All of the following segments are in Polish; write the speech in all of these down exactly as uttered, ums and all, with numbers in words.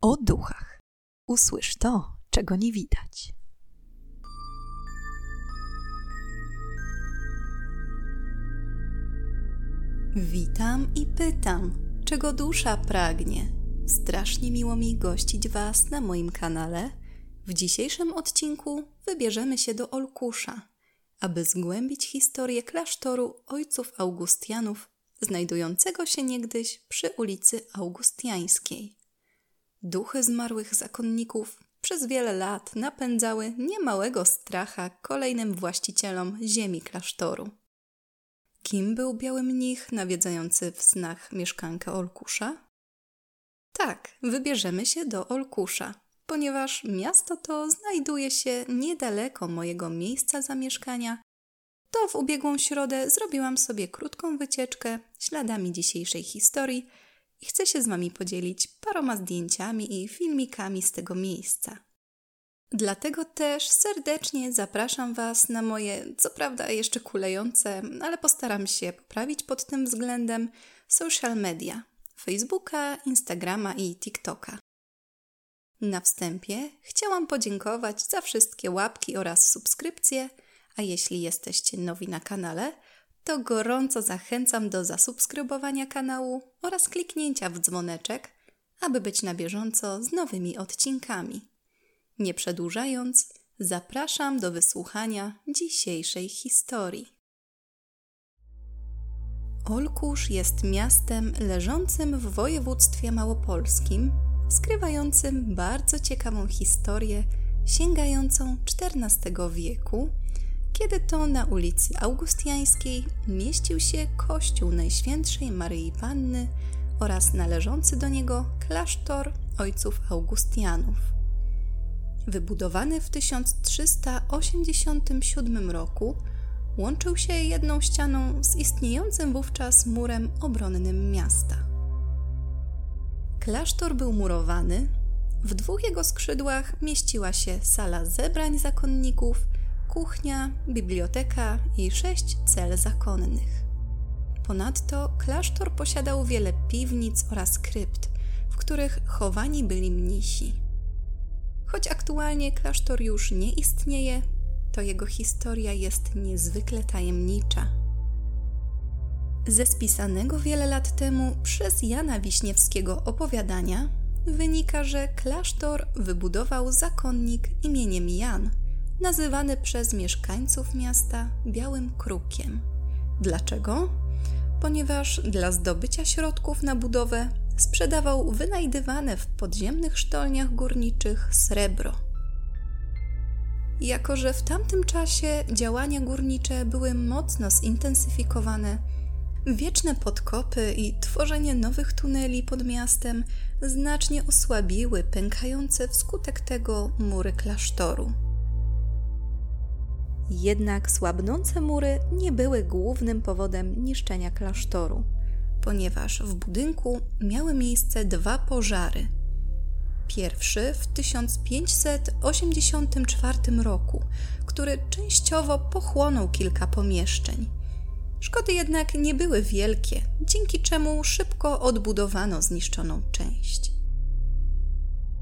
O duchach. Usłysz to, czego nie widać. Witam i pytam, czego dusza pragnie. Strasznie miło mi gościć Was na moim kanale. W dzisiejszym odcinku wybierzemy się do Olkusza, aby zgłębić historię klasztoru ojców Augustianów, znajdującego się niegdyś przy ulicy Augustiańskiej. Duchy zmarłych zakonników przez wiele lat napędzały niemałego stracha kolejnym właścicielom ziemi klasztoru. Kim był biały mnich nawiedzający w snach mieszkankę Olkusza? Tak, wybierzemy się do Olkusza, ponieważ miasto to znajduje się niedaleko mojego miejsca zamieszkania, to w ubiegłą środę zrobiłam sobie krótką wycieczkę śladami dzisiejszej historii i chcę się z Wami podzielić paroma zdjęciami i filmikami z tego miejsca. Dlatego też serdecznie zapraszam Was na moje, co prawda jeszcze kulejące, ale postaram się poprawić pod tym względem, social media, Facebooka, Instagrama i TikToka. Na wstępie chciałam podziękować za wszystkie łapki oraz subskrypcje, a jeśli jesteście nowi na kanale, to gorąco zachęcam do zasubskrybowania kanału oraz kliknięcia w dzwoneczek, aby być na bieżąco z nowymi odcinkami. Nie przedłużając, zapraszam do wysłuchania dzisiejszej historii. Olkusz jest miastem leżącym w województwie małopolskim, skrywającym bardzo ciekawą historię sięgającą czternastego wieku, kiedy to na ulicy Augustiańskiej mieścił się kościół Najświętszej Maryi Panny oraz należący do niego klasztor ojców Augustianów. Wybudowany w tysiąc trzysta osiemdziesiątym siódmym roku, łączył się jedną ścianą z istniejącym wówczas murem obronnym miasta. Klasztor był murowany, w dwóch jego skrzydłach mieściła się sala zebrań zakonników, kuchnia, biblioteka i sześć cel zakonnych. Ponadto klasztor posiadał wiele piwnic oraz krypt, w których chowani byli mnisi. Choć aktualnie klasztor już nie istnieje, to jego historia jest niezwykle tajemnicza. Ze spisanego wiele lat temu przez Jana Wiśniewskiego opowiadania wynika, że klasztor wybudował zakonnik imieniem Jan, nazywany przez mieszkańców miasta Białym Krukiem. Dlaczego? Ponieważ dla zdobycia środków na budowę sprzedawał wynajdywane w podziemnych sztolniach górniczych srebro. Jako że w tamtym czasie działania górnicze były mocno zintensyfikowane, wieczne podkopy i tworzenie nowych tuneli pod miastem znacznie osłabiły pękające wskutek tego mury klasztoru. Jednak słabnące mury nie były głównym powodem niszczenia klasztoru, ponieważ w budynku miały miejsce dwa pożary. Pierwszy w tysiąc pięćset osiemdziesiątym czwartym roku, który częściowo pochłonął kilka pomieszczeń. Szkody jednak nie były wielkie, dzięki czemu szybko odbudowano zniszczoną część.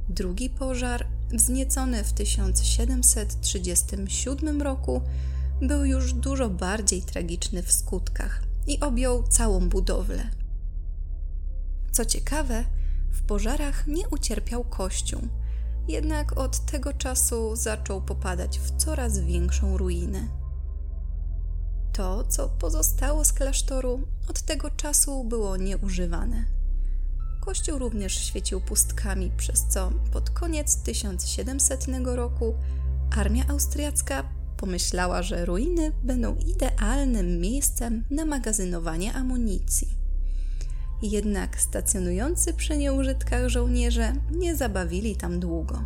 Drugi pożar, wzniecony w tysiąc siedemset trzydziestym siódmym roku, był już dużo bardziej tragiczny w skutkach i objął całą budowlę. Co ciekawe, w pożarach nie ucierpiał kościół, jednak od tego czasu zaczął popadać w coraz większą ruinę. To, co pozostało z klasztoru, od tego czasu było nieużywane. Kościół również świecił pustkami, przez co pod koniec tysiąc siedemsetnego roku armia austriacka pomyślała, że ruiny będą idealnym miejscem na magazynowanie amunicji. Jednak stacjonujący przy nieużytkach żołnierze nie zabawili tam długo.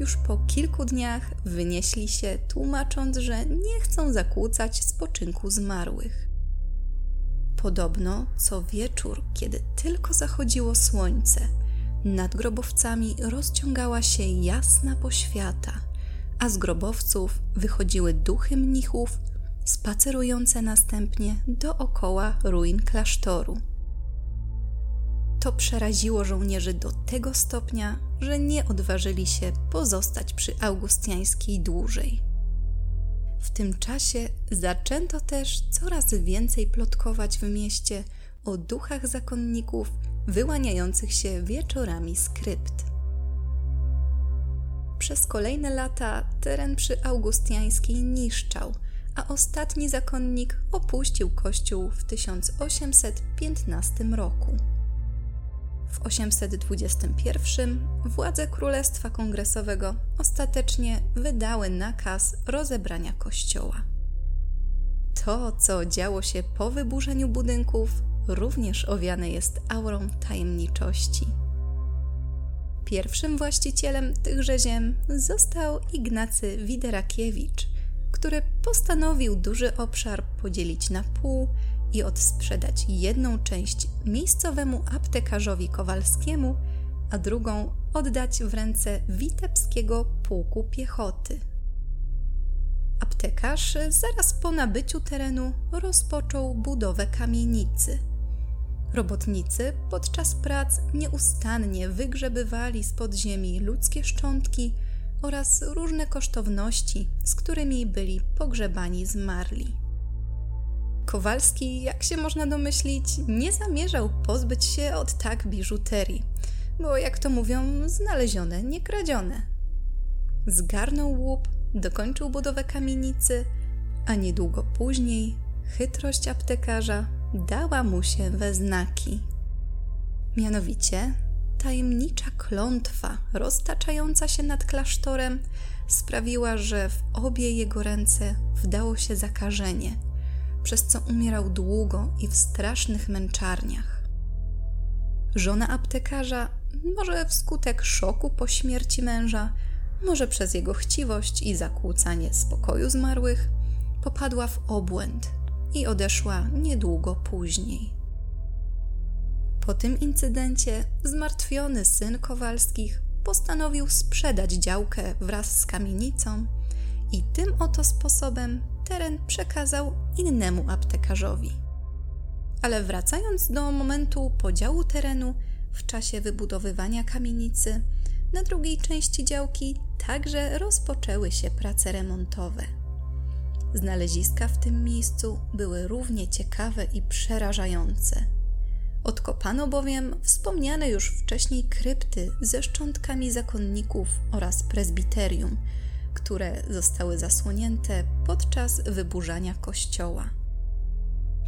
Już po kilku dniach wynieśli się, tłumacząc, że nie chcą zakłócać spoczynku zmarłych. Podobno co wieczór, kiedy tylko zachodziło słońce, nad grobowcami rozciągała się jasna poświata, a z grobowców wychodziły duchy mnichów, spacerujące następnie dookoła ruin klasztoru. To przeraziło żołnierzy do tego stopnia, że nie odważyli się pozostać przy Augustiańskiej dłużej. W tym czasie zaczęto też coraz więcej plotkować w mieście o duchach zakonników wyłaniających się wieczorami z krypt. Przez kolejne lata teren przy Augustiańskiej niszczał, a ostatni zakonnik opuścił kościół w tysiąc osiemset piętnastym roku. W osiemset dwudziestym pierwszym władze Królestwa Kongresowego ostatecznie wydały nakaz rozebrania kościoła. To, co działo się po wyburzeniu budynków, również owiane jest aurą tajemniczości. Pierwszym właścicielem tychże ziem został Ignacy Widerakiewicz, który postanowił duży obszar podzielić na pół i odsprzedać jedną część miejscowemu aptekarzowi Kowalskiemu, a drugą oddać w ręce Witebskiego Pułku Piechoty. Aptekarz zaraz po nabyciu terenu rozpoczął budowę kamienicy. Robotnicy podczas prac nieustannie wygrzebywali spod ziemi ludzkie szczątki oraz różne kosztowności, z którymi byli pogrzebani zmarli. Kowalski, jak się można domyślić, nie zamierzał pozbyć się od tak biżuterii, bo jak to mówią, znalezione, nie kradzione. Zgarnął łup, dokończył budowę kamienicy, a niedługo później chytrość aptekarza dała mu się we znaki. Mianowicie tajemnicza klątwa roztaczająca się nad klasztorem sprawiła, że w obie jego ręce wdało się zakażenie, przez co umierał długo i w strasznych męczarniach. Żona aptekarza, może wskutek szoku po śmierci męża, może przez jego chciwość i zakłócanie spokoju zmarłych, popadła w obłęd i odeszła niedługo później. Po tym incydencie zmartwiony syn Kowalskich postanowił sprzedać działkę wraz z kamienicą i tym oto sposobem teren przekazał innemu aptekarzowi. Ale wracając do momentu podziału terenu w czasie wybudowywania kamienicy, na drugiej części działki także rozpoczęły się prace remontowe. Znaleziska w tym miejscu były równie ciekawe i przerażające. Odkopano bowiem wspomniane już wcześniej krypty ze szczątkami zakonników oraz prezbiterium, które zostały zasłonięte podczas wyburzania kościoła.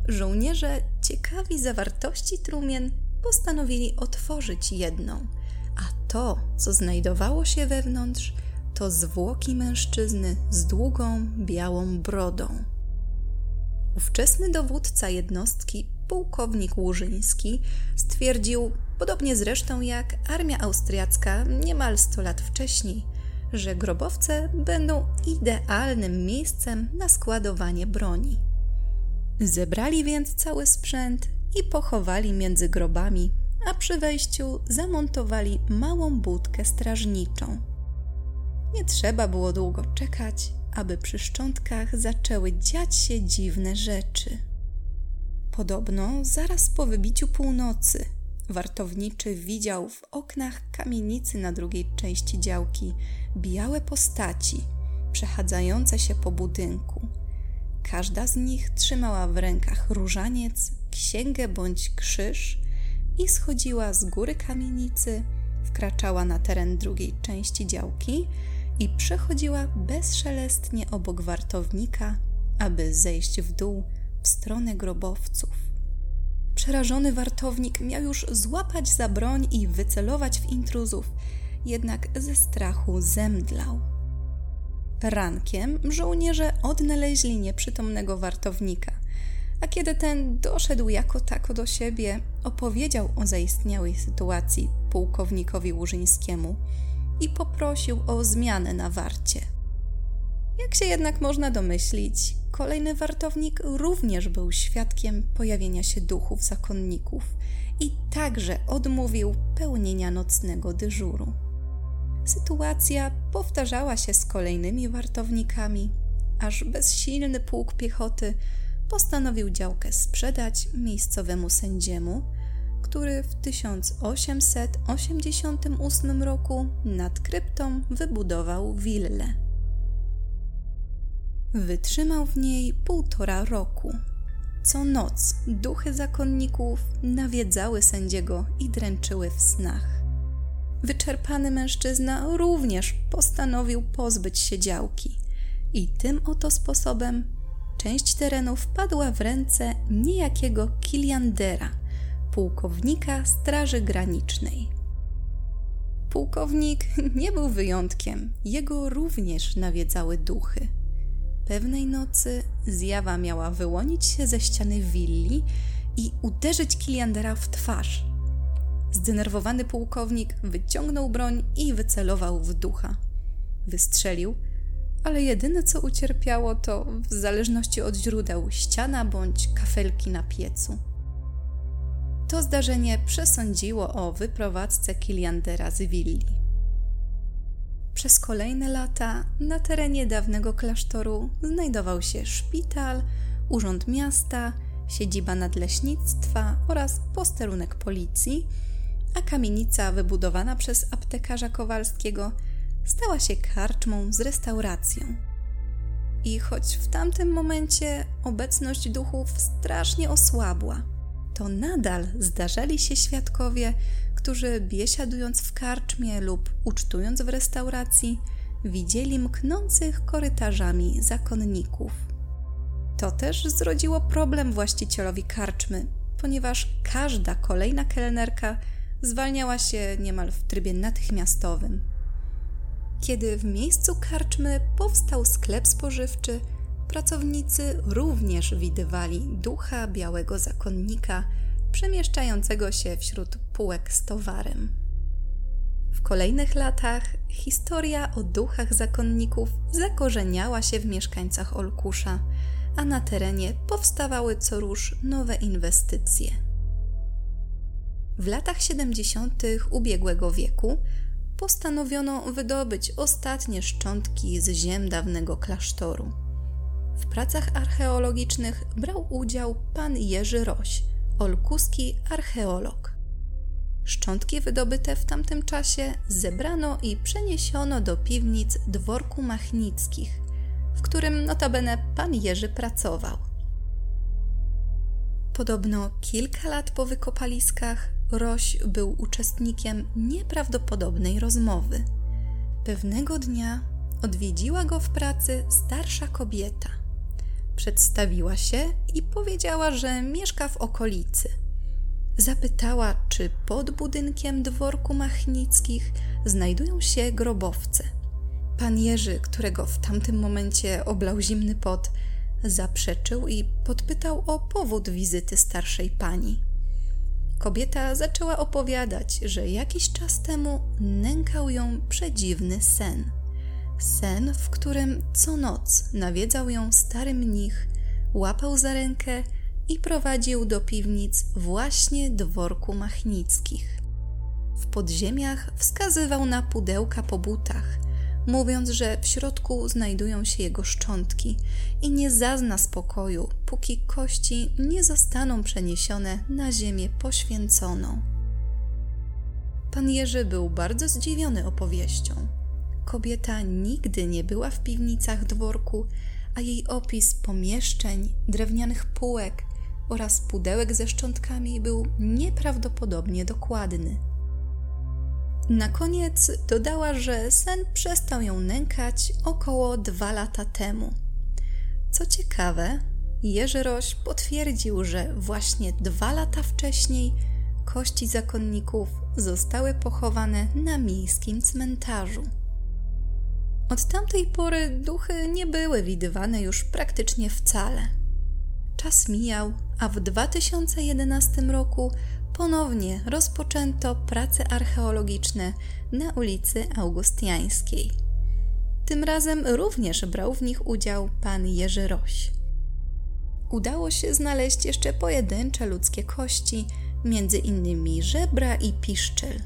Żołnierze, ciekawi zawartości trumien, postanowili otworzyć jedną, a to, co znajdowało się wewnątrz, to zwłoki mężczyzny z długą, białą brodą. Ówczesny dowódca jednostki, pułkownik Łużyński, stwierdził, podobnie zresztą jak armia austriacka niemal sto lat wcześniej, że grobowce będą idealnym miejscem na składowanie broni. Zebrali więc cały sprzęt i pochowali między grobami, a przy wejściu zamontowali małą budkę strażniczą. Nie trzeba było długo czekać, aby przy szczątkach zaczęły dziać się dziwne rzeczy. Podobno zaraz po wybiciu północy wartowniczy widział w oknach kamienicy na drugiej części działki białe postaci przechadzające się po budynku. Każda z nich trzymała w rękach różaniec, księgę bądź krzyż i schodziła z góry kamienicy, wkraczała na teren drugiej części działki i przechodziła bezszelestnie obok wartownika, aby zejść w dół w stronę grobowców. Przerażony wartownik miał już złapać za broń i wycelować w intruzów, jednak ze strachu zemdlał. Rankiem żołnierze odnaleźli nieprzytomnego wartownika, a kiedy ten doszedł jako tako do siebie, opowiedział o zaistniałej sytuacji pułkownikowi Łużyńskiemu i poprosił o zmianę na warcie. Jak się jednak można domyślić, kolejny wartownik również był świadkiem pojawienia się duchów zakonników i także odmówił pełnienia nocnego dyżuru. Sytuacja powtarzała się z kolejnymi wartownikami, aż bezsilny pułk piechoty postanowił działkę sprzedać miejscowemu sędziemu, który w tysiąc osiemset osiemdziesiątym ósmym roku nad kryptą wybudował willę. Wytrzymał w niej półtora roku. Co noc duchy zakonników nawiedzały sędziego i dręczyły w snach. Wyczerpany mężczyzna również postanowił pozbyć się działki i tym oto sposobem część terenu wpadła w ręce niejakiego Kiliandera, pułkownika Straży Granicznej. Pułkownik nie był wyjątkiem, jego również nawiedzały duchy. Pewnej nocy zjawa miała wyłonić się ze ściany willi i uderzyć Kiliandera w twarz. Zdenerwowany pułkownik wyciągnął broń i wycelował w ducha. Wystrzelił, ale jedyne co ucierpiało to, w zależności od źródeł, ściana bądź kafelki na piecu. To zdarzenie przesądziło o wyprowadzce Kiliandera z willi. Przez kolejne lata na terenie dawnego klasztoru znajdował się szpital, urząd miasta, siedziba nadleśnictwa oraz posterunek policji, a kamienica wybudowana przez aptekarza Kowalskiego stała się karczmą z restauracją. I choć w tamtym momencie obecność duchów strasznie osłabła, to nadal zdarzali się świadkowie, którzy biesiadując w karczmie lub ucztując w restauracji, widzieli mknących korytarzami zakonników. To też zrodziło problem właścicielowi karczmy, ponieważ każda kolejna kelnerka zwalniała się niemal w trybie natychmiastowym. Kiedy w miejscu karczmy powstał sklep spożywczy, pracownicy również widywali ducha białego zakonnika przemieszczającego się wśród półek z towarem. W kolejnych latach historia o duchach zakonników zakorzeniała się w mieszkańcach Olkusza, a na terenie powstawały co rusz nowe inwestycje. W latach siedemdziesiątych ubiegłego wieku postanowiono wydobyć ostatnie szczątki z ziem dawnego klasztoru. W pracach archeologicznych brał udział pan Jerzy Roś, olkuski archeolog. Szczątki wydobyte w tamtym czasie zebrano i przeniesiono do piwnic dworku machnickich, w którym notabene pan Jerzy pracował. Podobno kilka lat po wykopaliskach Roś był uczestnikiem nieprawdopodobnej rozmowy. Pewnego dnia odwiedziła go w pracy starsza kobieta. Przedstawiła się i powiedziała, że mieszka w okolicy. Zapytała, czy pod budynkiem dworku machnickich znajdują się grobowce. Pan Jerzy, którego w tamtym momencie oblał zimny pot, zaprzeczył i podpytał o powód wizyty starszej pani. Kobieta zaczęła opowiadać, że jakiś czas temu nękał ją przedziwny sen. Sen, w którym co noc nawiedzał ją stary mnich, łapał za rękę i prowadził do piwnic właśnie dworku machnickich. W podziemiach wskazywał na pudełka po butach, mówiąc, że w środku znajdują się jego szczątki i nie zazna spokoju, póki kości nie zostaną przeniesione na ziemię poświęconą. Pan Jerzy był bardzo zdziwiony opowieścią. Kobieta nigdy nie była w piwnicach dworku, a jej opis pomieszczeń, drewnianych półek oraz pudełek ze szczątkami był nieprawdopodobnie dokładny. Na koniec dodała, że sen przestał ją nękać około dwa lata temu. Co ciekawe, Jerzy Roś potwierdził, że właśnie dwa lata wcześniej kości zakonników zostały pochowane na miejskim cmentarzu. Od tamtej pory duchy nie były widywane już praktycznie wcale. Czas mijał, a w dwa tysiące jedenastym roku ponownie rozpoczęto prace archeologiczne na ulicy Augustiańskiej. Tym razem również brał w nich udział pan Jerzy Roś. Udało się znaleźć jeszcze pojedyncze ludzkie kości, między innymi żebra i piszczel.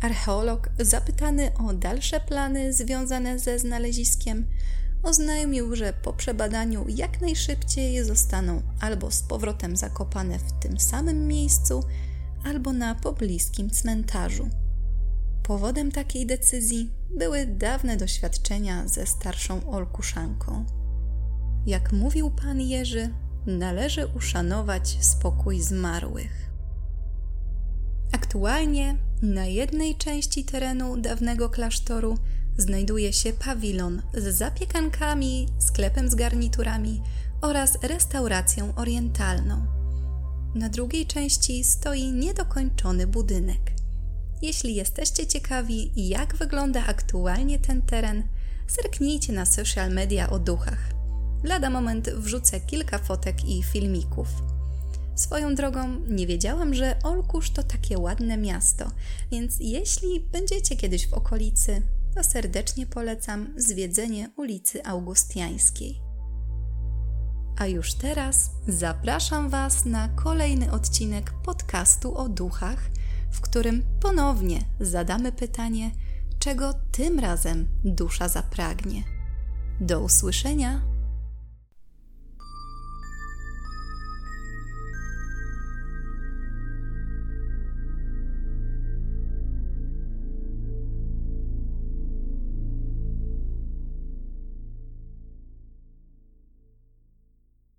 Archeolog, zapytany o dalsze plany związane ze znaleziskiem, oznajmił, że po przebadaniu jak najszybciej zostaną albo z powrotem zakopane w tym samym miejscu, albo na pobliskim cmentarzu. Powodem takiej decyzji były dawne doświadczenia ze starszą Olkuszanką. Jak mówił pan Jerzy, należy uszanować spokój zmarłych. Aktualnie na jednej części terenu dawnego klasztoru znajduje się pawilon z zapiekankami, sklepem z garniturami oraz restauracją orientalną. Na drugiej części stoi niedokończony budynek. Jeśli jesteście ciekawi, jak wygląda aktualnie ten teren, zerknijcie na social media o duchach. Lada moment wrzucę kilka fotek i filmików. Swoją drogą, nie wiedziałam, że Olkusz to takie ładne miasto, więc jeśli będziecie kiedyś w okolicy, to serdecznie polecam zwiedzenie ulicy Augustiańskiej. A już teraz zapraszam Was na kolejny odcinek podcastu o duchach, w którym ponownie zadamy pytanie, czego tym razem dusza zapragnie. Do usłyszenia!